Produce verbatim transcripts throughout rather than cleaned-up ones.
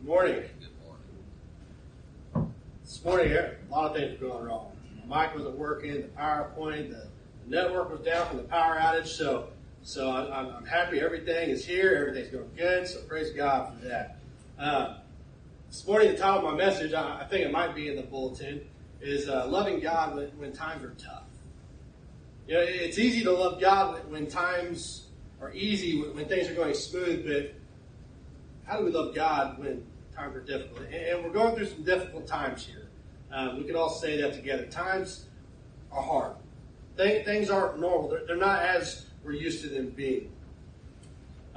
Good morning. Good morning. This morning, a lot of things were going wrong. My mic wasn't working, the PowerPoint, the, the network was down from the power outage, so so I'm, I'm happy everything is here, everything's going good, so praise God for that. Uh, this morning, the title of my message, I, I think it might be in the bulletin, is uh, Loving God when, when Times Are Tough. You know, it's easy to love God when, when times are easy, when, when things are going smooth, but how do we love God when times are difficult? And, and we're going through some difficult times here. Um, we can all say that together. Times are hard. They, things aren't normal. They're, they're not as we're used to them being.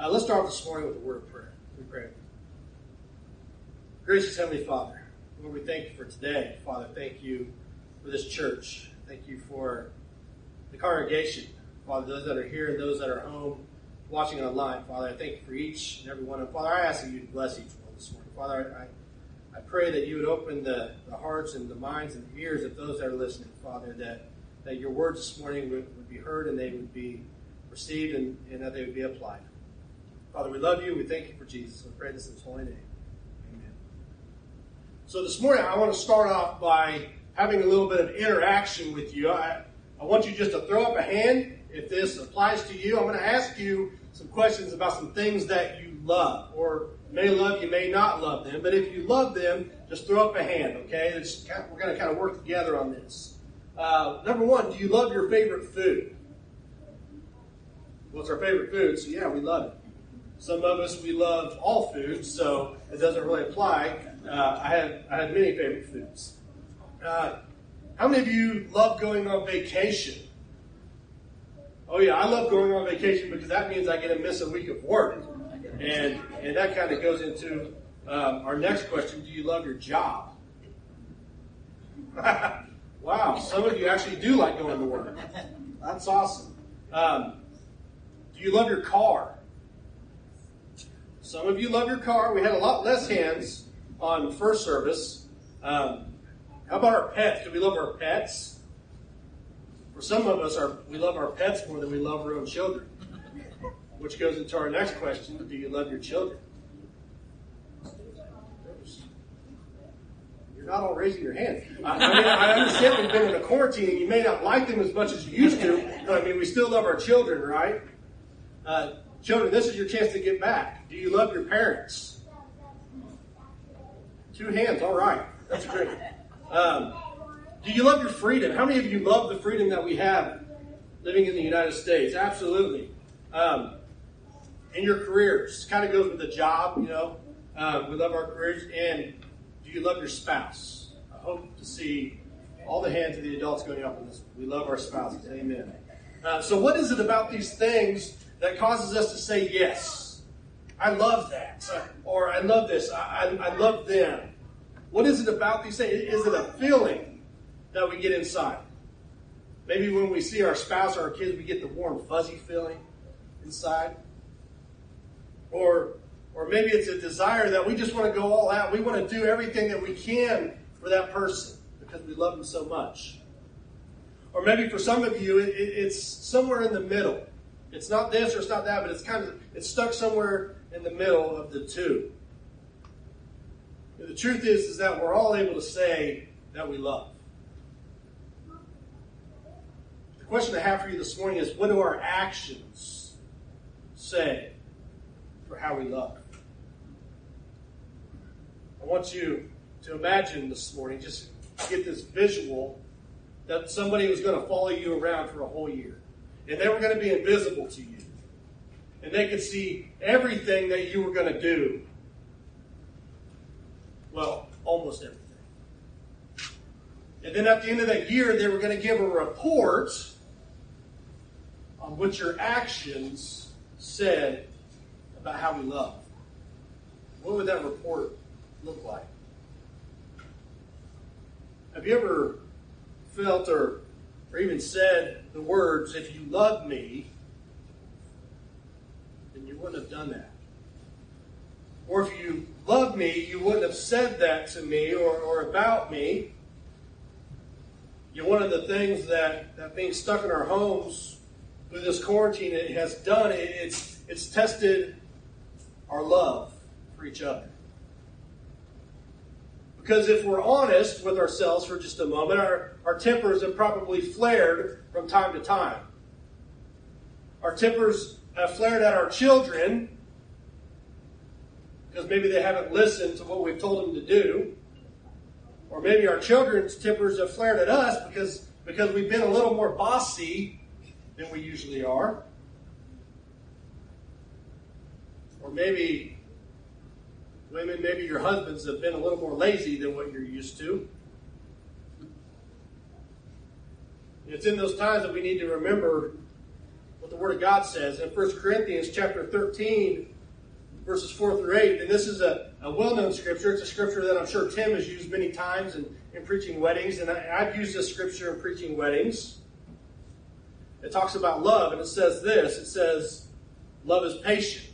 Uh, let's start this morning with a word of prayer. We pray. Gracious Heavenly Father, Lord, we thank you for today. Father, thank you for this church. Thank you for the congregation, Father, those that are here and those that are home watching online. Father, I thank you for each and every one of them. Father, I ask that you bless each one this morning. Father, I, I pray that you would open the, the hearts and the minds and the ears of those that are listening, Father, that, that your words this morning would, would be heard and they would be received and, and that they would be applied. Father, we love you. We thank you for Jesus. We pray this in his holy name. Amen. So this morning, I want to start off by having a little bit of interaction with you. I, I want you just to throw up a hand if this applies to you. I'm going to ask you some questions about some things that you love, or may love, you may not love them. But if you love them, just throw up a hand, okay? It's kind of, we're going to kind of work together on this. Uh, number one, do you love your favorite food? Well, it's our favorite food, so yeah, we love it. Some of us, we love all foods, so it doesn't really apply. Uh, I had I had many favorite foods. Uh How many of you love going on vacation? Oh yeah, I love going on vacation because that means I get to miss a week of work. And and that kind of goes into um, our next question. Do you love your job? Wow, some of you actually do like going to work. That's awesome. Um, do you love your car? Some of you love your car. We had a lot less hands on first service. Um How about our pets? Do we love our pets? For some of us, our, we love our pets more than we love our own children, which goes into our next question. Do you love your children? You're not all raising your hand. I, I mean, I understand we've been in a quarantine and you may not like them as much as you used to, but I mean, we still love our children, right? Uh, children, this is your chance to get back. Do you love your parents? Two hands, all right. That's great. Um, do you love your freedom? How many of you love the freedom that we have living in the United States? Absolutely. Um, and your careers. Kind of goes with the job, you know. Um, we love our careers. And do you love your spouse? I hope to see all the hands of the adults going up on this. We love our spouses. Amen. Uh, so what is it about these things that causes us to say yes? I love that. Or I love this. I, I, I love them. What is it about these things? Is it a feeling that we get inside? Maybe when we see our spouse or our kids, we get the warm, fuzzy feeling inside. Or or maybe it's a desire that we just want to go all out. We want to do everything that we can for that person because we love them so much. Or maybe for some of you, it, it, it's somewhere in the middle. It's not this or it's not that, but it's kind of it's stuck somewhere in the middle of the two. The truth is, is that we're all able to say that we love. The question I have for you this morning is, what do our actions say for how we love? I want you to imagine this morning, just get this visual, that somebody was going to follow you around for a whole year. And they were going to be invisible to you. And they could see everything that you were going to do. Well, almost everything. And then at the end of that year, they were going to give a report on what your actions said about how we love. What would that report look like? Have you ever felt or, or even said the words, if you love me, then you wouldn't have done that? Or if you love me, you wouldn't have said that to me or, or about me. You know, one of the things that, that being stuck in our homes through this quarantine it has done, it, it's, it's tested our love for each other. Because if we're honest with ourselves for just a moment, our, our tempers have probably flared from time to time. Our tempers have flared at our children because maybe they haven't listened to what we've told them to do. Or maybe our children's tempers have flared at us because, because we've been a little more bossy than we usually are. Or maybe, women, maybe your husbands have been a little more lazy than what you're used to. It's in those times that we need to remember what the Word of God says. In First Corinthians chapter thirteen, verses four through eight, and this is a, a well-known scripture. It's a scripture that I'm sure Tim has used many times in, in preaching weddings, and I, I've used this scripture in preaching weddings. It talks about love, and it says this. It says, love is patient.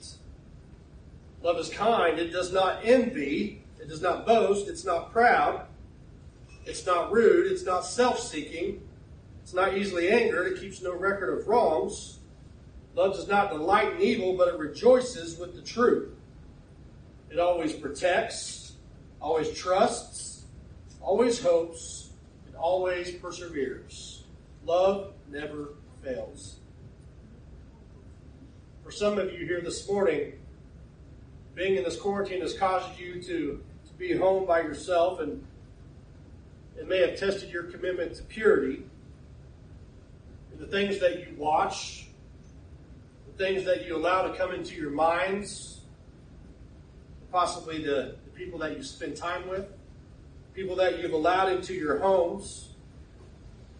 Love is kind. It does not envy. It does not boast. It's not proud. It's not rude. It's not self-seeking. It's not easily angered. It keeps no record of wrongs. Love does not delight in evil, but it rejoices with the truth. It always protects, always trusts, always hopes, and always perseveres. Love never fails. For some of you here this morning, being in this quarantine has caused you to, to be home by yourself, and it may have tested your commitment to purity. And the things that you watch, the things that you allow to come into your minds, possibly the, the people that you spend time with, people that you've allowed into your homes.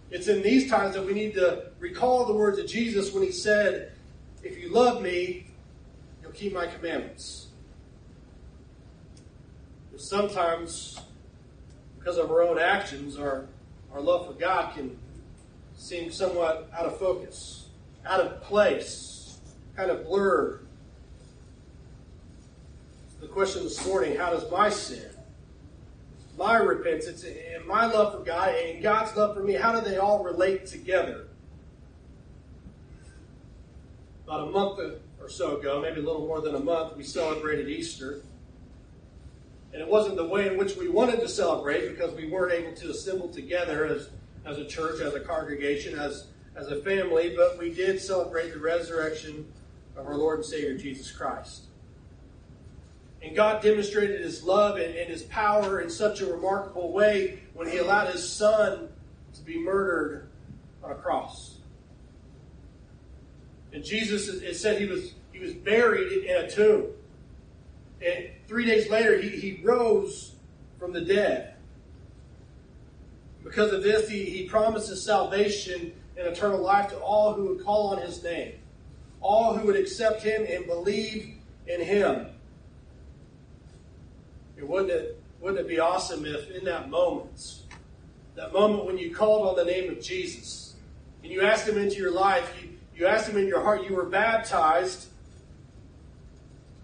It's in these times that we need to recall the words of Jesus when he said, "If you love me, you'll keep my commandments." Sometimes, because of our own actions, our, our love for God can seem somewhat out of focus, out of place, kind of blurred. The question this morning, how does my sin, my repentance, and my love for God, and God's love for me, how do they all relate together? About a month or so ago, maybe a little more than a month, we celebrated Easter. And it wasn't the way in which we wanted to celebrate because we weren't able to assemble together as, as a church, as a congregation, as, as a family. But we did celebrate the resurrection of our Lord and Savior Jesus Christ. And God demonstrated his love and, and his power in such a remarkable way when he allowed his son to be murdered on a cross. And Jesus, it said he was, he was buried in a tomb. And three days later, he, he rose from the dead. Because of this, he, he promises salvation and eternal life to all who would call on his name, all who would accept him and believe in him. And wouldn't it, wouldn't it be awesome if in that moment, that moment when you called on the name of Jesus, and you asked him into your life, you, you asked him in your heart, you were baptized.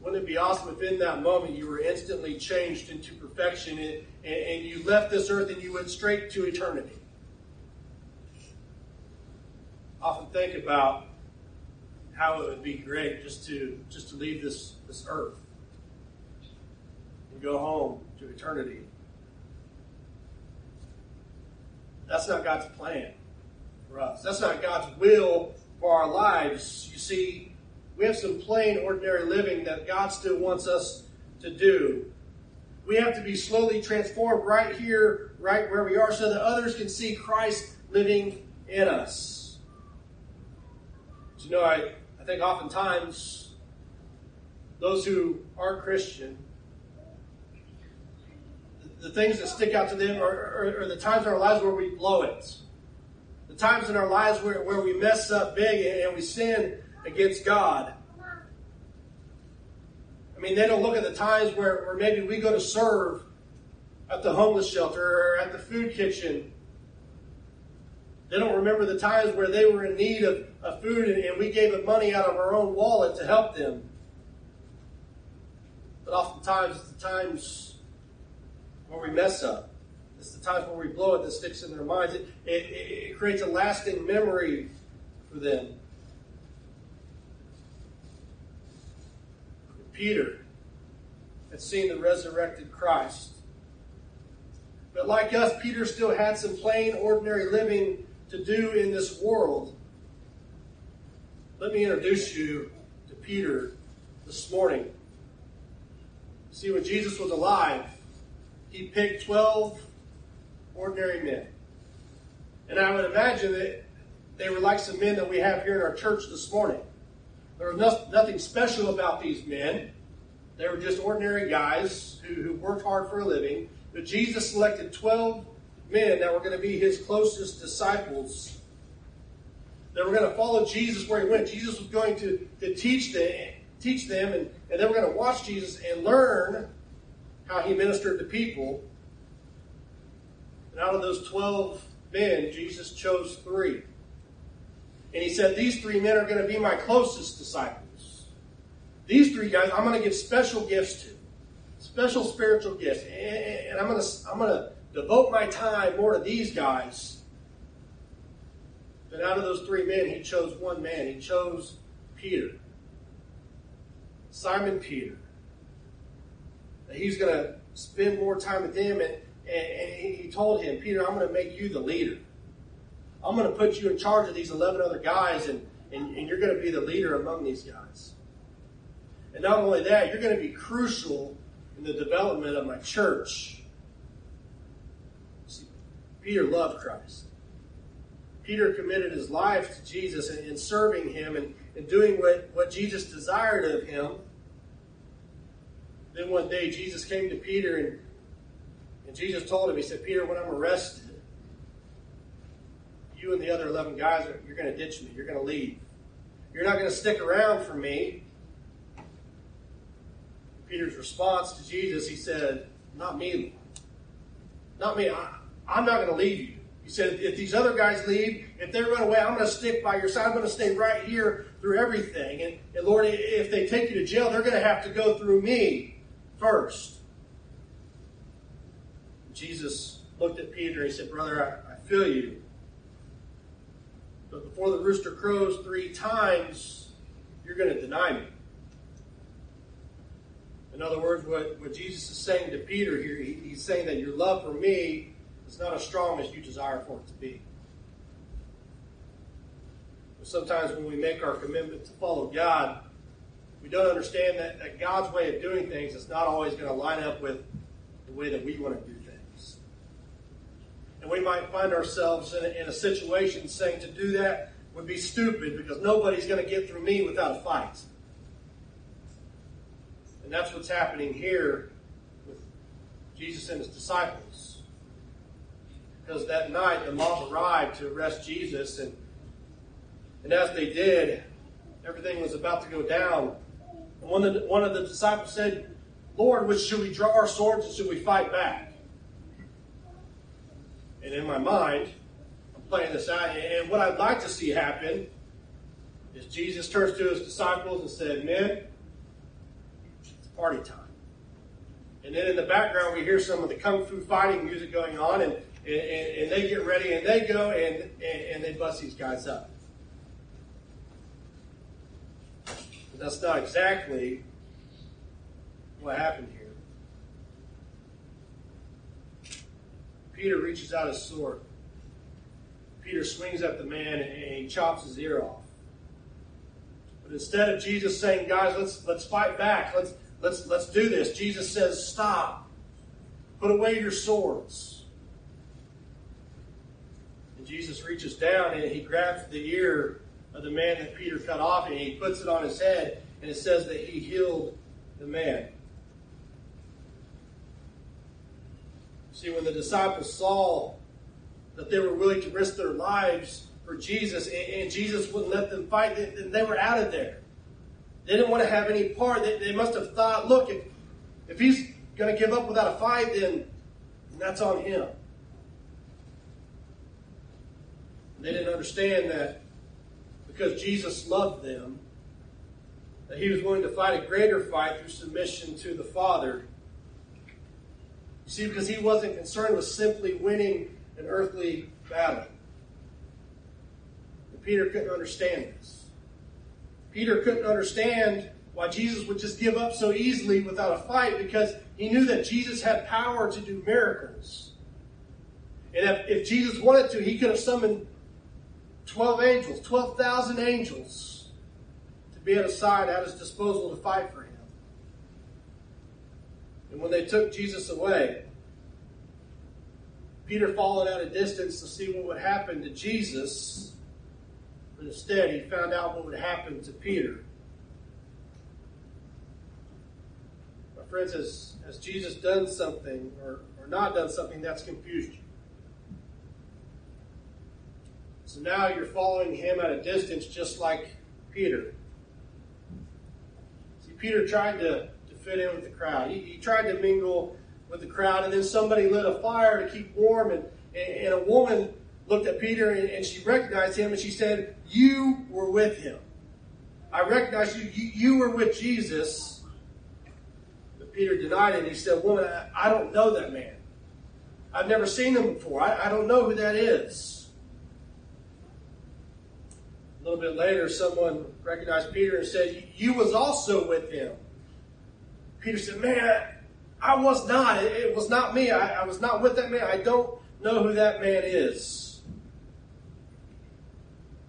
Wouldn't it be awesome if in that moment you were instantly changed into perfection and, and you left this earth and you went straight to eternity? I often think about how it would be great just to just to leave this, this earth and go home to eternity. That's not God's plan for us. That's not God's will for our lives. You see, we have some plain, ordinary living that God still wants us to do. We have to be slowly transformed right here, right where we are, so that others can see Christ living in us. But you know, I, I think oftentimes those who aren't Christian, the, the things that stick out to them are, are, are the times in our lives where we blow it. The times in our lives where, where we mess up big and, and we sin against God. I mean, they don't look at the times where, where maybe we go to serve at the homeless shelter or at the food kitchen. They don't remember the times where they were in need of, of food and, and we gave them money out of our own wallet to help them. But oftentimes, it's the times where we mess up. It's the times where we blow it that sticks in their minds. It, it, it creates a lasting memory for them. Peter had seen the resurrected Christ. But like us, Peter still had some plain, ordinary living to do in this world. Let me introduce you to Peter this morning. See, when Jesus was alive, he picked twelve ordinary men. And I would imagine that they were like some men that we have here in our church this morning. There was no, nothing special about these men. They were just ordinary guys who, who worked hard for a living. But Jesus selected twelve men that were going to be his closest disciples, that were going to follow Jesus where he went. Jesus was going to, to teach them, teach them and, and they were going to watch Jesus and learn how he ministered to people. And out of those twelve men, Jesus chose three. And he said, these three men are going to be my closest disciples. These three guys I'm going to give special gifts to. Special spiritual gifts. And I'm going to, I'm going to devote my time more to these guys. But out of those three men, he chose one man. He chose Peter. Simon Peter. He's going to spend more time with him. And, and he told him, Peter, I'm going to make you the leader. I'm going to put you in charge of these eleven other guys, and, and, and you're going to be the leader among these guys. And not only that, you're going to be crucial in the development of my church. See, Peter loved Christ. Peter committed his life to Jesus and, and serving him and, and doing what, what Jesus desired of him. Then one day Jesus came to Peter and, and Jesus told him, he said, Peter, when I'm arrested, you and the other eleven guys, are, you're going to ditch me. You're going to leave. You're not going to stick around for me. Peter's response to Jesus, he said, not me, Lord. Not me. I, I'm not going to leave you. He said, if these other guys leave, if they run away, I'm going to stick by your side. I'm going to stay right here through everything. And, and Lord, if they take you to jail, they're going to have to go through me first. Jesus looked at Peter and he said, brother, I, I feel you. But before the rooster crows three times, you're going to deny me. In other words, what, what Jesus is saying to Peter here, he, he's saying that your love for me is not as strong as you desire for it to be. But sometimes when we make our commitment to follow God, we don't understand that, that God's way of doing things is not always going to line up with the way that we want to do things. And we might find ourselves in a, in a situation saying to do that would be stupid because nobody's going to get through me without a fight. And that's what's happening here with Jesus and his disciples. Because that night the mob arrived to arrest Jesus. And, and as they did, everything was about to go down. And one of the, one of the disciples said, Lord, which should we draw our swords and should we fight back? And in my mind, I'm playing this out. And what I'd like to see happen is Jesus turns to his disciples and said, men, it's party time. And then in the background, we hear some of the kung fu fighting music going on. And, and, and they get ready and they go and, and, and they bust these guys up. But that's not exactly what happened here. Peter reaches out his sword. Peter swings at the man and he chops his ear off. But instead of Jesus saying, guys, let's let's fight back. Let's let's let's do this. Jesus says, stop. Put away your swords. And Jesus reaches down and he grabs the ear of the man that Peter cut off and he puts it on his head, and it says that he healed the man. See, when the disciples saw that they were willing to risk their lives for Jesus, and, and Jesus wouldn't let them fight, then they, they were out of there. They didn't want to have any part. They, they must have thought, look, if, if he's going to give up without a fight, then that's on him. They didn't understand that because Jesus loved them, that he was willing to fight a greater fight through submission to the Father. You see, because he wasn't concerned with simply winning an earthly battle. And Peter couldn't understand this. Peter couldn't understand why Jesus would just give up so easily without a fight, because he knew that Jesus had power to do miracles. And if, if Jesus wanted to, he could have summoned twelve angels, twelve thousand angels to be at his side at his disposal to fight for him. And when they took Jesus away, Peter followed at a distance to see what would happen to Jesus. But instead, he found out what would happen to Peter. My friends, has, has Jesus done something or, or not done something that's confused you? So now you're following him at a distance just like Peter. See, Peter tried to, to fit in with the crowd. He, he tried to mingle with the crowd, and then somebody lit a fire to keep warm, and, and, and a woman looked at Peter, and, and she recognized him, and she said, "You were with him. I recognize you. You, you were with Jesus." But Peter denied it, and he said, "Woman, I, I don't know that man. I've never seen him before. I, I don't know who that is." A little bit later, someone recognized Peter and said, "You was also with him." Peter said, "Man, I was not. It, it was not me. I, I was not with that man. I don't know who that man is."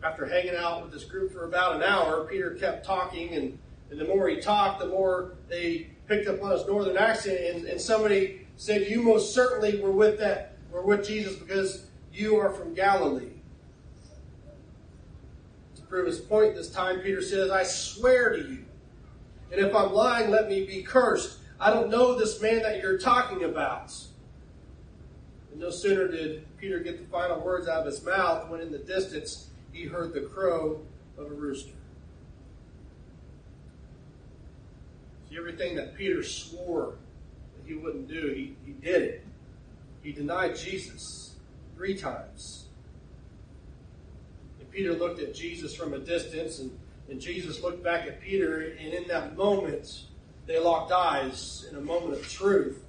After hanging out with this group for about an hour, Peter kept talking, and, and the more he talked, the more they picked up on his northern accent, and, and somebody said, "You most certainly were with that, were with Jesus because you are from Galilee." Prove his point this time, Peter says, "I swear to you, and if I'm lying, let me be cursed. I don't know this man that you're talking about." And no sooner did Peter get the final words out of his mouth when in the distance he heard the crow of a rooster. See, everything that Peter swore that he wouldn't do, he, he did it. He denied Jesus three times. Peter looked at Jesus from a distance, and, and Jesus looked back at Peter, and in that moment, they locked eyes in a moment of truth.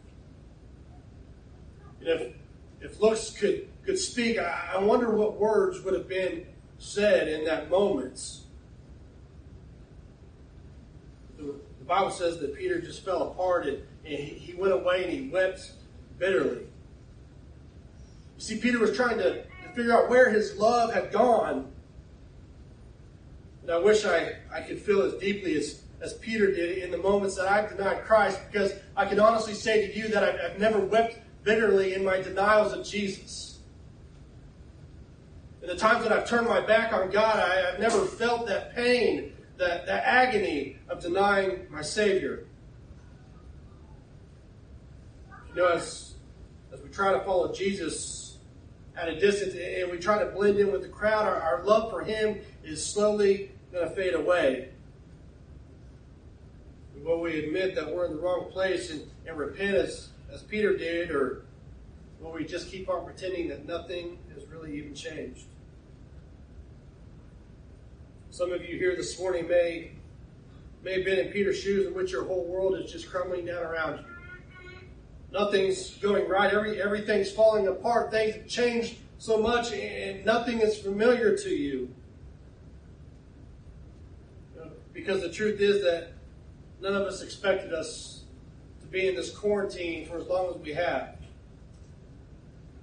And if, if looks could, could speak, I, I wonder what words would have been said in that moment. The, the Bible says that Peter just fell apart, and, and he, he went away and he wept bitterly. You see, Peter was trying to, to figure out where his love had gone. And I wish I, I could feel as deeply as, as Peter did in the moments that I've denied Christ, because I can honestly say to you that I've, I've never wept bitterly in my denials of Jesus. In the times that I've turned my back on God, I, I've never felt that pain, that, that agony of denying my Savior. You know, as, as we try to follow Jesus at a distance and we try to blend in with the crowd, our, our love for him is slowly going to fade away. And will we admit that we're in the wrong place and, and repent as, as Peter did, or will we just keep on pretending that nothing has really even changed? Some of you here this morning may, may have been in Peter's shoes, in which your whole world is just crumbling down around you. Nothing's going right. Every, everything's falling apart. Things have changed so much, and nothing is familiar to you. Because the truth is that none of us expected us to be in this quarantine for as long as we have.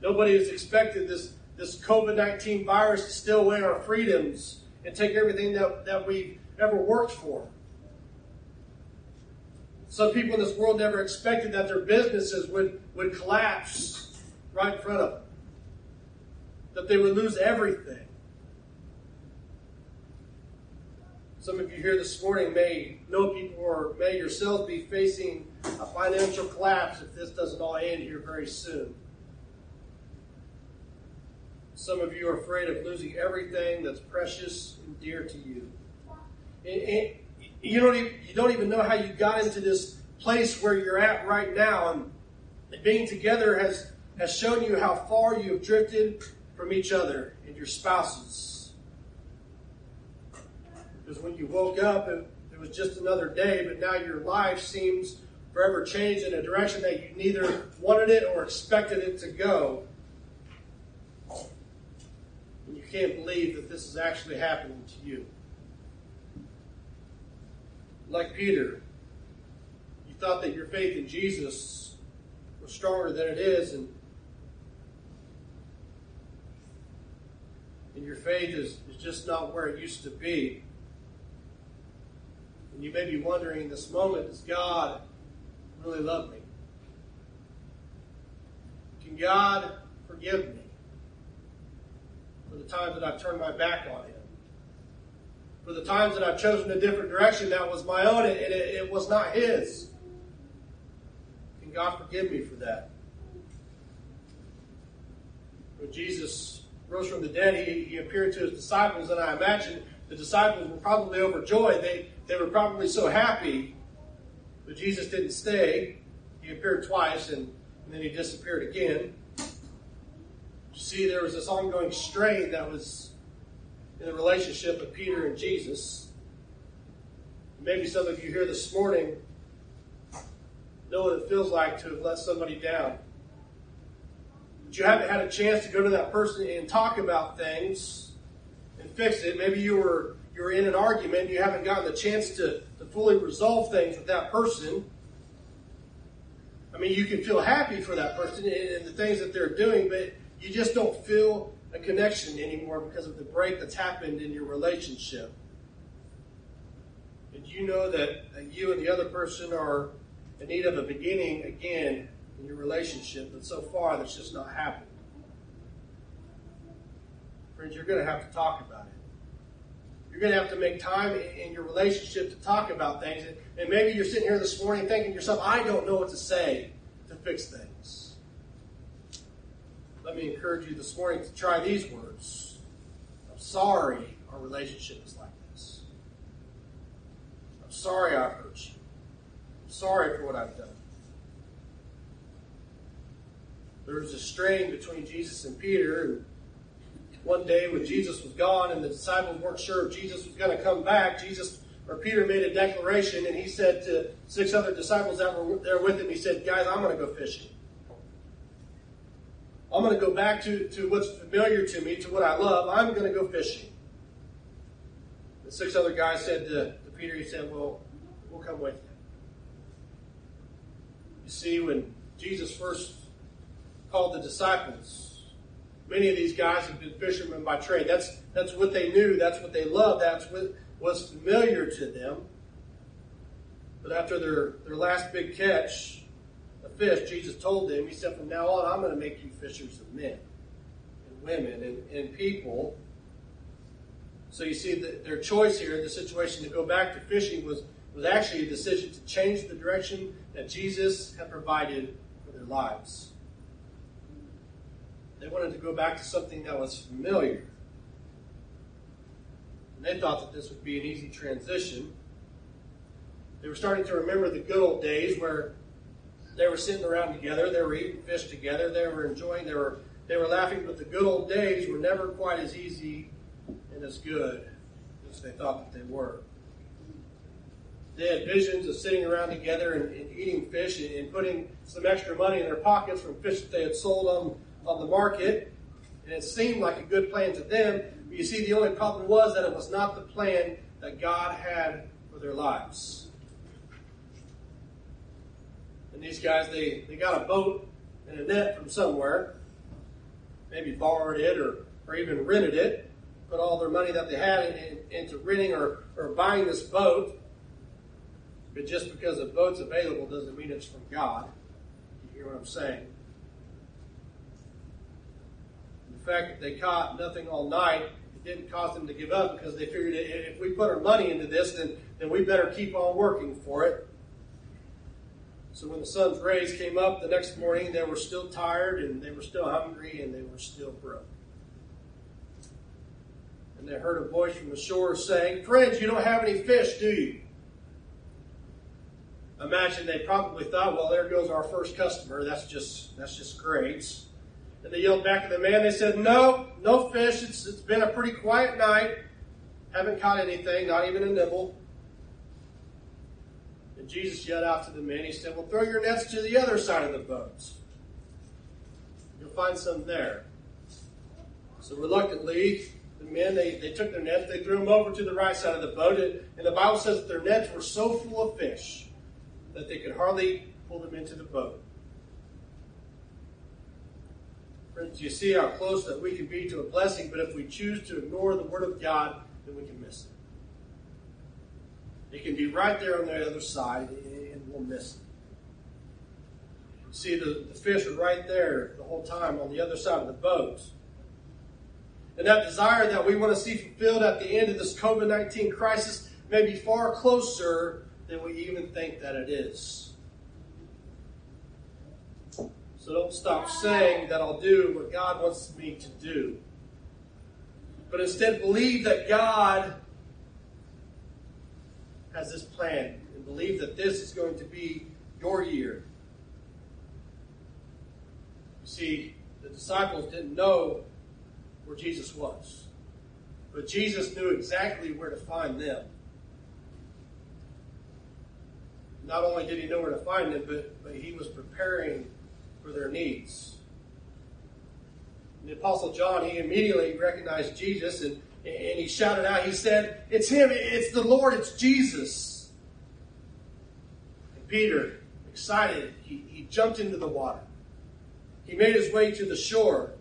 Nobody has expected this, this COVID nineteen virus to steal away our freedoms and take everything that, that we've ever worked for. Some people in this world never expected that their businesses would, would collapse right in front of them, that they would lose everything. Some of you here this morning may know people or may yourselves be facing a financial collapse if this doesn't all end here very soon. Some of you are afraid of losing everything that's precious and dear to you. And, and you, don't even, you don't even know how you got into this place where you're at right now. And being together has, has shown you how far you have drifted from each other and your spouses. Because when you woke up, it, it was just another day, but now your life seems forever changed in a direction that you neither wanted it or expected it to go. And you can't believe that this is actually happening to you. Like Peter, you thought that your faith in Jesus was stronger than it is, and and your faith is, is just not where it used to be. And you may be wondering in this moment, does God really love me? Can God forgive me for the times that I've turned my back on Him? For the times that I've chosen a different direction that was my own and it, it was not His? Can God forgive me for that? When Jesus rose from the dead, he, he appeared to His disciples, and I imagine the disciples were probably overjoyed. They, they were probably so happy, but Jesus didn't stay. He appeared twice, and, and then He disappeared again. You see, there was this ongoing strain that was in the relationship of Peter and Jesus. Maybe some of you here this morning know what it feels like to have let somebody down. But you haven't had a chance to go to that person and talk about things and fix it. Maybe you were you were in an argument and you haven't gotten the chance to, to fully resolve things with that person. I mean, you can feel happy for that person and, and the things that they're doing, but you just don't feel a connection anymore because of the break that's happened in your relationship. And you know that, that you and the other person are in need of a beginning again in your relationship, but so far that's just not happened. Friends, you're going to have to talk about it. You're going to have to make time in your relationship to talk about things. And maybe you're sitting here this morning thinking to yourself, I don't know what to say to fix things. Let me encourage you this morning to try these words. I'm sorry our relationship is like this. I'm sorry I hurt you. I'm sorry for what I've done. There was a strain between Jesus and Peter. And one day when Jesus was gone and the disciples weren't sure if Jesus was going to come back, Jesus or Peter made a declaration, and he said to six other disciples that were there with him, he said, guys, I'm going to go fishing. I'm going to go back to, to what's familiar to me, to what I love. I'm going to go fishing. The six other guys said to, to Peter, he said, well, we'll come with you. You see, when Jesus first called the disciples, many of these guys have been fishermen by trade. That's that's what they knew. That's what they loved. That's what was familiar to them. But after their, their last big catch, a fish, Jesus told them, he said, from now on, I'm going to make you fishers of men and women and, and people. So you see that their choice here, the situation to go back to fishing was, was actually a decision to change the direction that Jesus had provided for their lives. They wanted to go back to something that was familiar. And they thought that this would be an easy transition. They were starting to remember the good old days where they were sitting around together, they were eating fish together, they were enjoying, they were they were laughing, but the good old days were never quite as easy and as good as they thought that they were. They had visions of sitting around together and, and eating fish and, and putting some extra money in their pockets from fish that they had sold on on the market, and it seemed like a good plan to them. But you see, the only problem was that it was not the plan that God had for their lives. And these guys, they, they got a boat and a net from somewhere, maybe borrowed it or, or even rented it, put all their money that they had in, in, into renting or, or buying this boat. But just because a boat's available doesn't mean it's from God. You hear what I'm saying? The fact that they caught nothing all night, it didn't cause them to give up because they figured if we put our money into this, then, then we better keep on working for it. So when the sun's rays came up the next morning, they were still tired and they were still hungry and they were still broke. And they heard a voice from the shore saying, friends, you don't have any fish, do you? Imagine they probably thought, well, there goes our first customer. That's just, that's just great. And they yelled back at the man. They said, no, no fish. It's, it's been a pretty quiet night. Haven't caught anything, not even a nibble. And Jesus yelled out to the men. He said, well, throw your nets to the other side of the boat. You'll find some there. So reluctantly, the men, they, they took their nets. They threw them over to the right side of the boat. And, and the Bible says that their nets were so full of fish that they could hardly pull them into the boat. you see how close that we can be to a blessing, but if we choose to ignore the Word of God, then we can miss it. It can be right there on the other side, and we'll miss it. See, the, the fish are right there the whole time on the other side of the boat. And that desire that we want to see fulfilled at the end of this COVID nineteen crisis may be far closer than we even think that it is. So don't stop saying that I'll do what God wants me to do. But instead believe that God has this plan, and believe that this is going to be your year. You see, the disciples didn't know where Jesus was, but Jesus knew exactly where to find them. Not only did he know where to find them, but, but he was preparing for their needs. And the Apostle John, he immediately recognized Jesus, and, and he shouted out, he said, "It's him, it's the Lord, it's Jesus." And Peter, excited, he, he jumped into the water. He made his way to the shore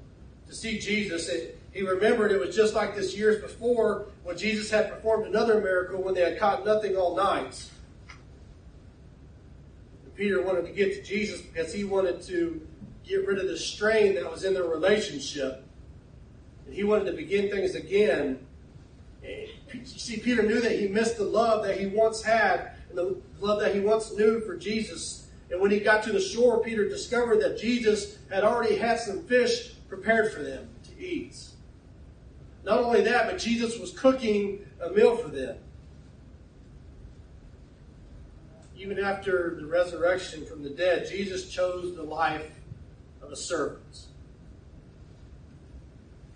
to see Jesus. And he remembered it was just like this years before when Jesus had performed another miracle when they had caught nothing all night. And Peter wanted to get to Jesus because he wanted to get rid of the strain that was in their relationship. And he wanted to begin things again. And you see, Peter knew that he missed the love that he once had and the love that he once knew for Jesus. And when he got to the shore, Peter discovered that Jesus had already had some fish prepared for them to eat. Not only that, but Jesus was cooking a meal for them. Even after the resurrection from the dead, Jesus chose the life of a servant.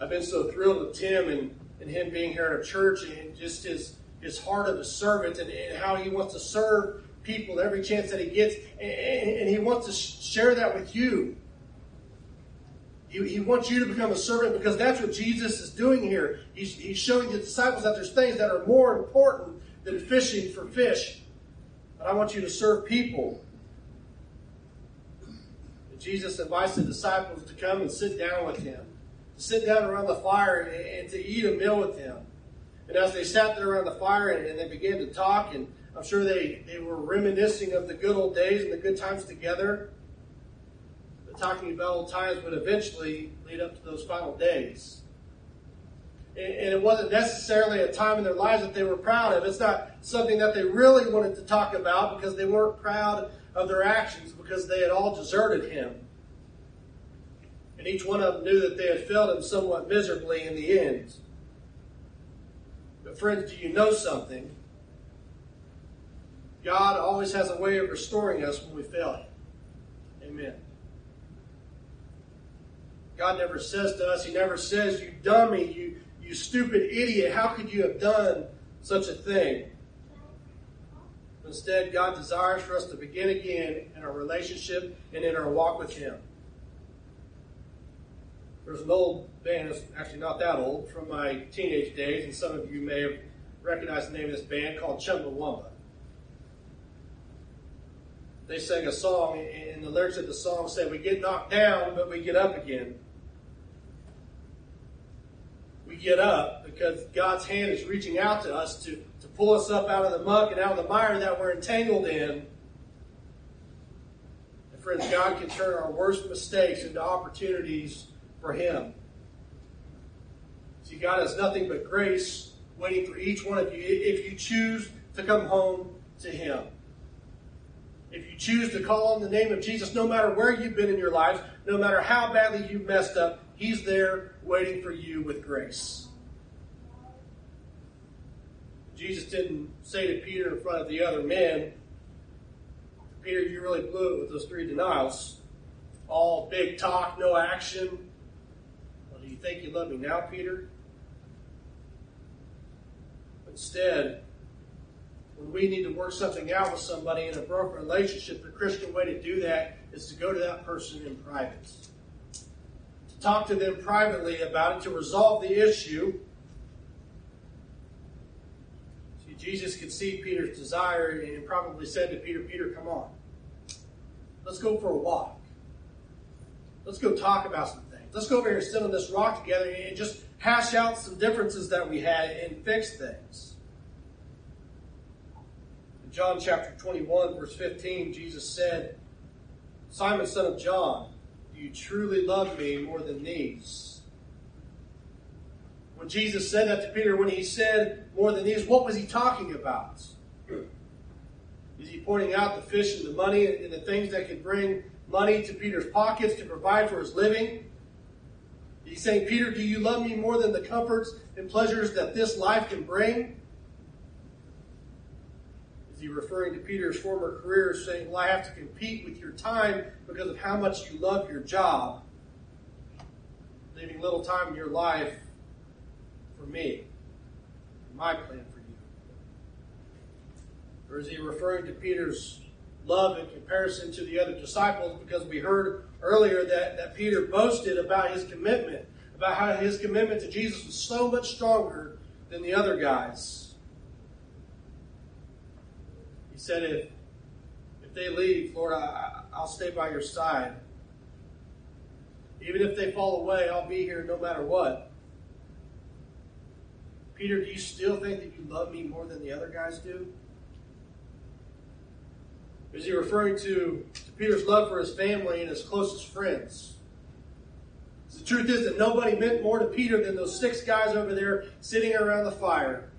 I've been so thrilled with Tim and, and him being here at our church, and just his, his heart of a servant, and, and how he wants to serve people every chance that he gets, and he wants to share that with you. He wants you to become a servant, because that's what Jesus is doing here. He's showing the disciples that there's things that are more important than fishing for fish. But I want you to serve people. And Jesus invites the disciples to come and sit down with him, to sit down around the fire and to eat a meal with him. And as they sat there around the fire and they began to talk, and I'm sure they, they were reminiscing of the good old days and the good times together. But talking about old times would eventually lead up to those final days. And, and it wasn't necessarily a time in their lives that they were proud of. It's not something that they really wanted to talk about, because they weren't proud of their actions, because they had all deserted him. And each one of them knew that they had failed him somewhat miserably in the end. But friends, do you know something? God always has a way of restoring us when we fail him. Amen. God never says to us, he never says, "You dummy, you, you stupid idiot, how could you have done such a thing?" Instead, God desires for us to begin again in our relationship and in our walk with him. There's an old band, it's actually not that old, from my teenage days, and some of you may have recognized the name of this band, called Chumbawamba. They sang a song, and the lyrics of the song say, "We get knocked down, but we get up again." We get up because God's hand is reaching out to us to, to pull us up out of the muck and out of the mire that we're entangled in. And friends, God can turn our worst mistakes into opportunities for him. See, God has nothing but grace waiting for each one of you if you choose to come home to him. If you choose to call on the name of Jesus, no matter where you've been in your life, no matter how badly you messed up, he's there waiting for you with grace. Jesus didn't say to Peter in front of the other men, "Peter, you really blew it with those three denials. All big talk, no action. Well, do you think you love me now, Peter?" Instead, when we need to work something out with somebody in a broken relationship, the Christian way to do that is to go to that person in private, to talk to them privately about it, to resolve the issue. See, Jesus could see Peter's desire and probably said to Peter, "Peter, come on. Let's go for a walk. Let's go talk about some things. let's go over here and sit on this rock together and just hash out some differences that we had and fix things. In John chapter twenty-one, verse fifteen, Jesus said, Simon, son of John, do you truly love me more than these? When Jesus said that to Peter, when he said more than these, what was he talking about? Is he pointing out the fish and the money and the things that could bring money to Peter's pockets to provide for his living? He's saying, Peter, do you love me more than the comforts and pleasures that this life can bring? Is he referring to Peter's former career, saying, well, I have to compete with your time because of how much you love your job, leaving little time in your life for me, my plan for you? Or is he referring to Peter's love in comparison to the other disciples, because we heard earlier that, that Peter boasted about his commitment, about how his commitment to Jesus was so much stronger than the other guys. He said, if, if they leave, Lord, I, I'll stay by your side. Even if they fall away, I'll be here no matter what. Peter, do you still think that you love me more than the other guys do? Is he referring to, to Peter's love for his family and his closest friends? The truth is that nobody meant more to Peter than those six guys over there sitting around the fire.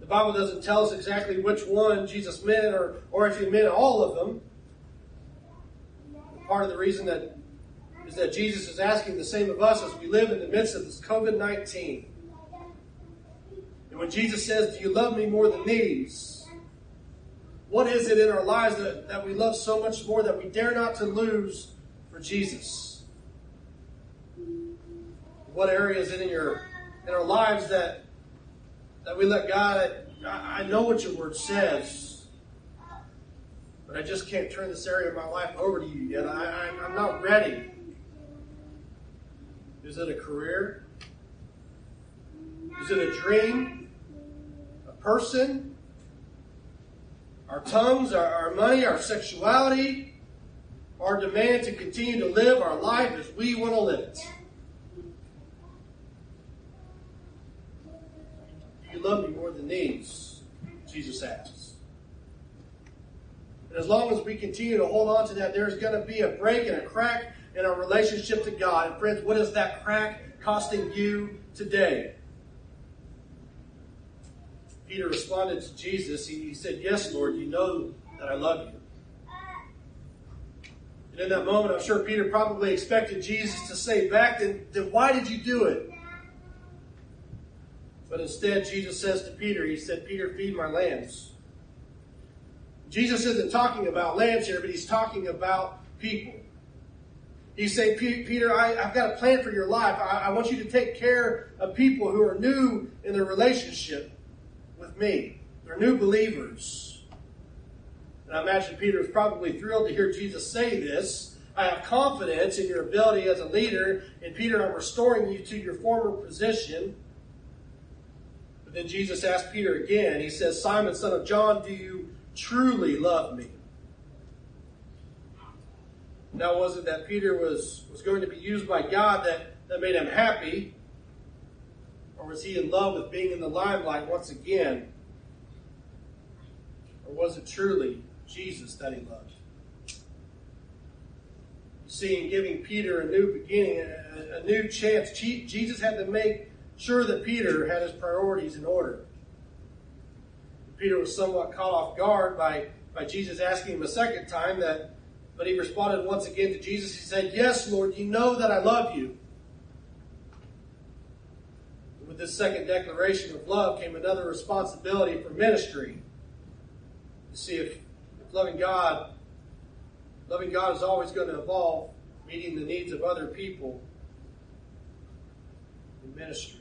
The Bible doesn't tell us exactly which one Jesus meant, or, or if he meant all of them. Part of the reason that is that Jesus is asking the same of us as we live in the midst of this covid nineteen. And when Jesus says, do you love me more than these? What is it in our lives that, that we love so much more that we dare not to lose for Jesus? What area is it in your in our lives that that we let God, I, I know what your word says, but I just can't turn this area of my life over to you yet. I, I, I'm not ready. Is it a career? Is it a dream? A person? Our tongues, our, our money, our sexuality, our demand to continue to live our life as we want to live it. Do you love me more than these? Jesus asks. And as long as we continue to hold on to that, there's going to be a break and a crack in our relationship to God. And friends, what is that crack costing you today? Peter responded to Jesus. He, he said, yes, Lord, you know that I love you. And in that moment, I'm sure Peter probably expected Jesus to say back, then, then why did you do it? But instead, Jesus says to Peter, he said, Peter, feed my lambs. Jesus isn't talking about lambs here, but he's talking about people. He's saying, Peter, I, I've got a plan for your life. I, I want you to take care of people who are new in their relationship with me. They're new believers. And I imagine Peter was probably thrilled to hear Jesus say this. I have confidence in your ability as a leader, and Peter, I'm restoring you to your former position. But then Jesus asked Peter again. He says, Simon, son of John, do you truly love me? Now, was it that Peter was, was going to be used by God that, that made him happy? Or was he in love with being in the limelight once again? Or was it truly Jesus that he loved? You see, in giving Peter a new beginning, a, a new chance, Jesus had to make sure that Peter had his priorities in order. Peter was somewhat caught off guard by, by Jesus asking him a second time, that, but he responded once again to Jesus. He said, yes, Lord, you know that I love you. With this second declaration of love came another responsibility for ministry. You see, if, if loving God, loving God is always going to involve meeting the needs of other people in ministry.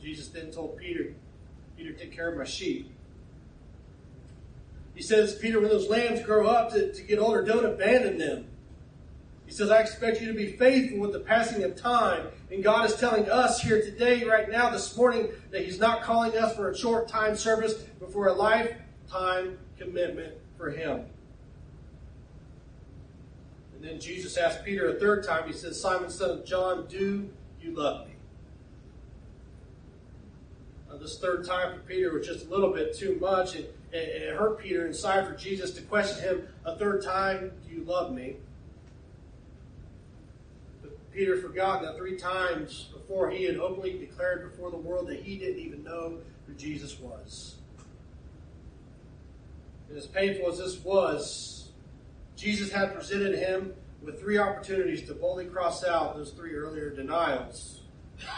Jesus then told Peter, Peter, take care of my sheep. He says, Peter, when those lambs grow up to, to get older, don't abandon them. He says, I expect you to be faithful with the passing of time. And God is telling us here today, right now, this morning, that he's not calling us for a short time service, but for a lifetime commitment for him. And then Jesus asked Peter a third time, he says, Simon, son of John, do you love me? Now, this third time for Peter was just a little bit too much. It, it, it hurt Peter inside for Jesus to question him a third time, do you love me? Peter forgot that three times before he had openly declared before the world that he didn't even know who Jesus was. And as painful as this was, Jesus had presented him with three opportunities to boldly cross out those three earlier denials. And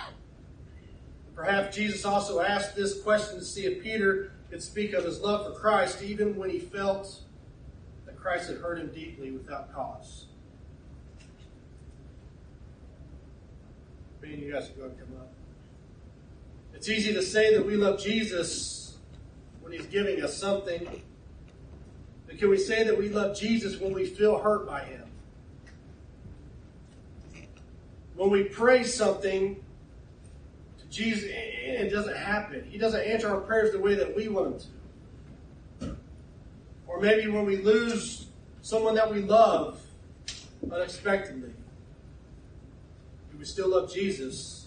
perhaps Jesus also asked this question to see if Peter could speak of his love for Christ even when he felt that Christ had hurt him deeply without cause. Man, you guys are going to come up. It's easy to say that we love Jesus when he's giving us something. But can we say that we love Jesus when we feel hurt by him? When we pray something to Jesus and it doesn't happen. He doesn't answer our prayers the way that we want him to. Or maybe when we lose someone that we love unexpectedly. We still love Jesus.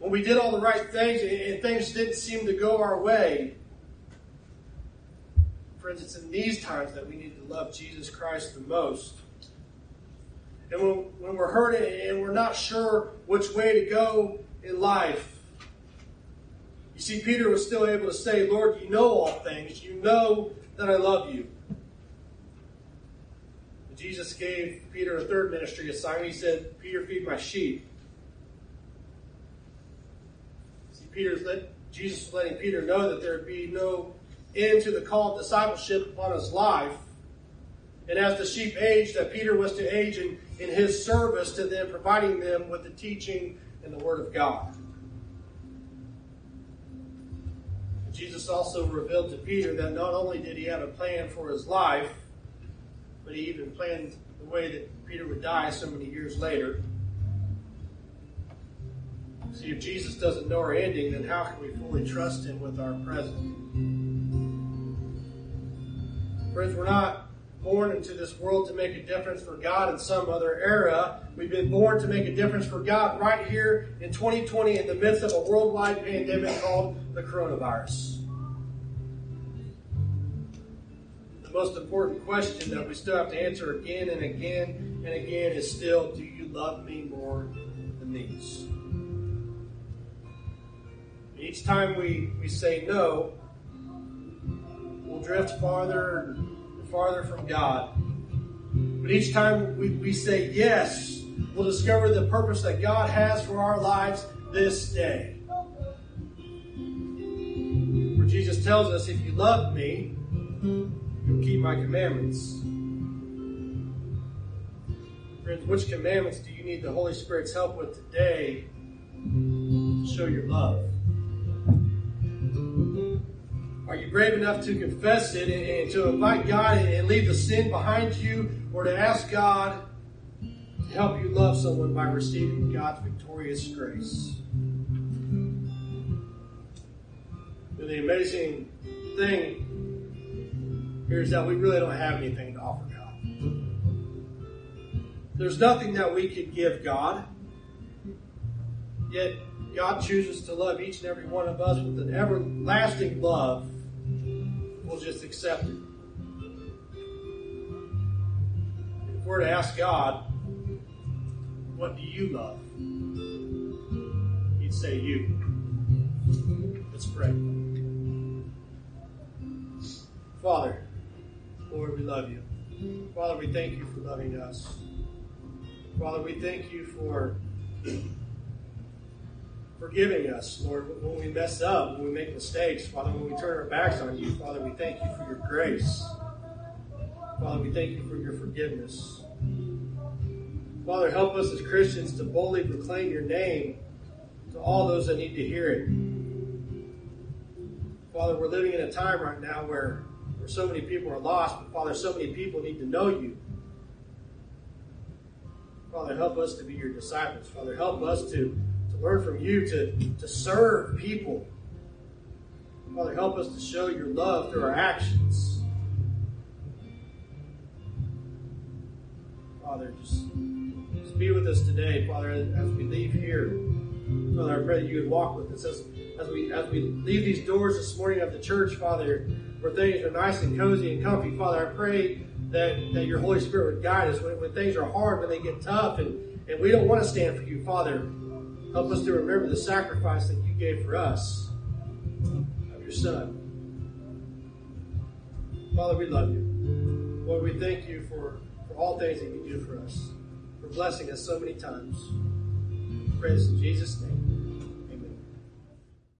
When we did all the right things and things didn't seem to go our way, friends, it's in these times that we need to love Jesus Christ the most. And when, when we're hurting and we're not sure which way to go in life, you see, Peter was still able to say, Lord, you know all things. You know that I love you. Jesus gave Peter a third ministry assignment. He said, Peter, feed my sheep. See, Peter's let, Jesus was letting Peter know that there would be no end to the call of discipleship upon his life. And as the sheep aged, that Peter was to age in, in his service to them, providing them with the teaching and the word of God. And Jesus also revealed to Peter that not only did he have a plan for his life, but he even planned the way that Peter would die so many years later. See, if Jesus doesn't know our ending, then how can we fully trust him with our present? Friends, we're not born into this world to make a difference for God in some other era. We've been born to make a difference for God right here in twenty twenty in the midst of a worldwide pandemic called the coronavirus. The most important question that we still have to answer again and again and again is still, do you love me more than these? Each time we, we say no, we'll drift farther and farther from God. But each time we, we say yes, we'll discover the purpose that God has for our lives this day. Where Jesus tells us, if you love me, you'll keep my commandments. Friends, which commandments do you need the Holy Spirit's help with today to show your love? Are you brave enough to confess it and, and to invite God and, and leave the sin behind you, or to ask God to help you love someone by receiving God's victorious grace? And the amazing thing here's that we really don't have anything to offer God. There's nothing that we could give God. Yet God chooses to love each and every one of us with an everlasting love. We'll just accept it. If we're to ask God, what do you love? He'd say you. Let's pray. Father, Lord, we love you. Father, we thank you for loving us. Father, we thank you for forgiving us, Lord, when we mess up, when we make mistakes. Father, when we turn our backs on you, Father, we thank you for your grace. Father, we thank you for your forgiveness. Father, help us as Christians to boldly proclaim your name to all those that need to hear it. Father, we're living in a time right now where so many people are lost, but Father, so many people need to know you. Father, help us to be your disciples. Father, help us to, to learn from you, to, to serve people. Father, help us to show your love through our actions. Father, just, just be with us today, Father, as we leave here. Father, I pray that you would walk with us as, as we as we leave these doors this morning of the church, Father, where things are nice and cozy and comfy. Father, I pray that, that your Holy Spirit would guide us when, when things are hard, when they get tough, and, and we don't want to stand for you, Father. Help us to remember the sacrifice that you gave for us of your Son. Father, we love you. Lord, we thank you for, for all things that you do for us, for blessing us so many times. Praise in Jesus' name.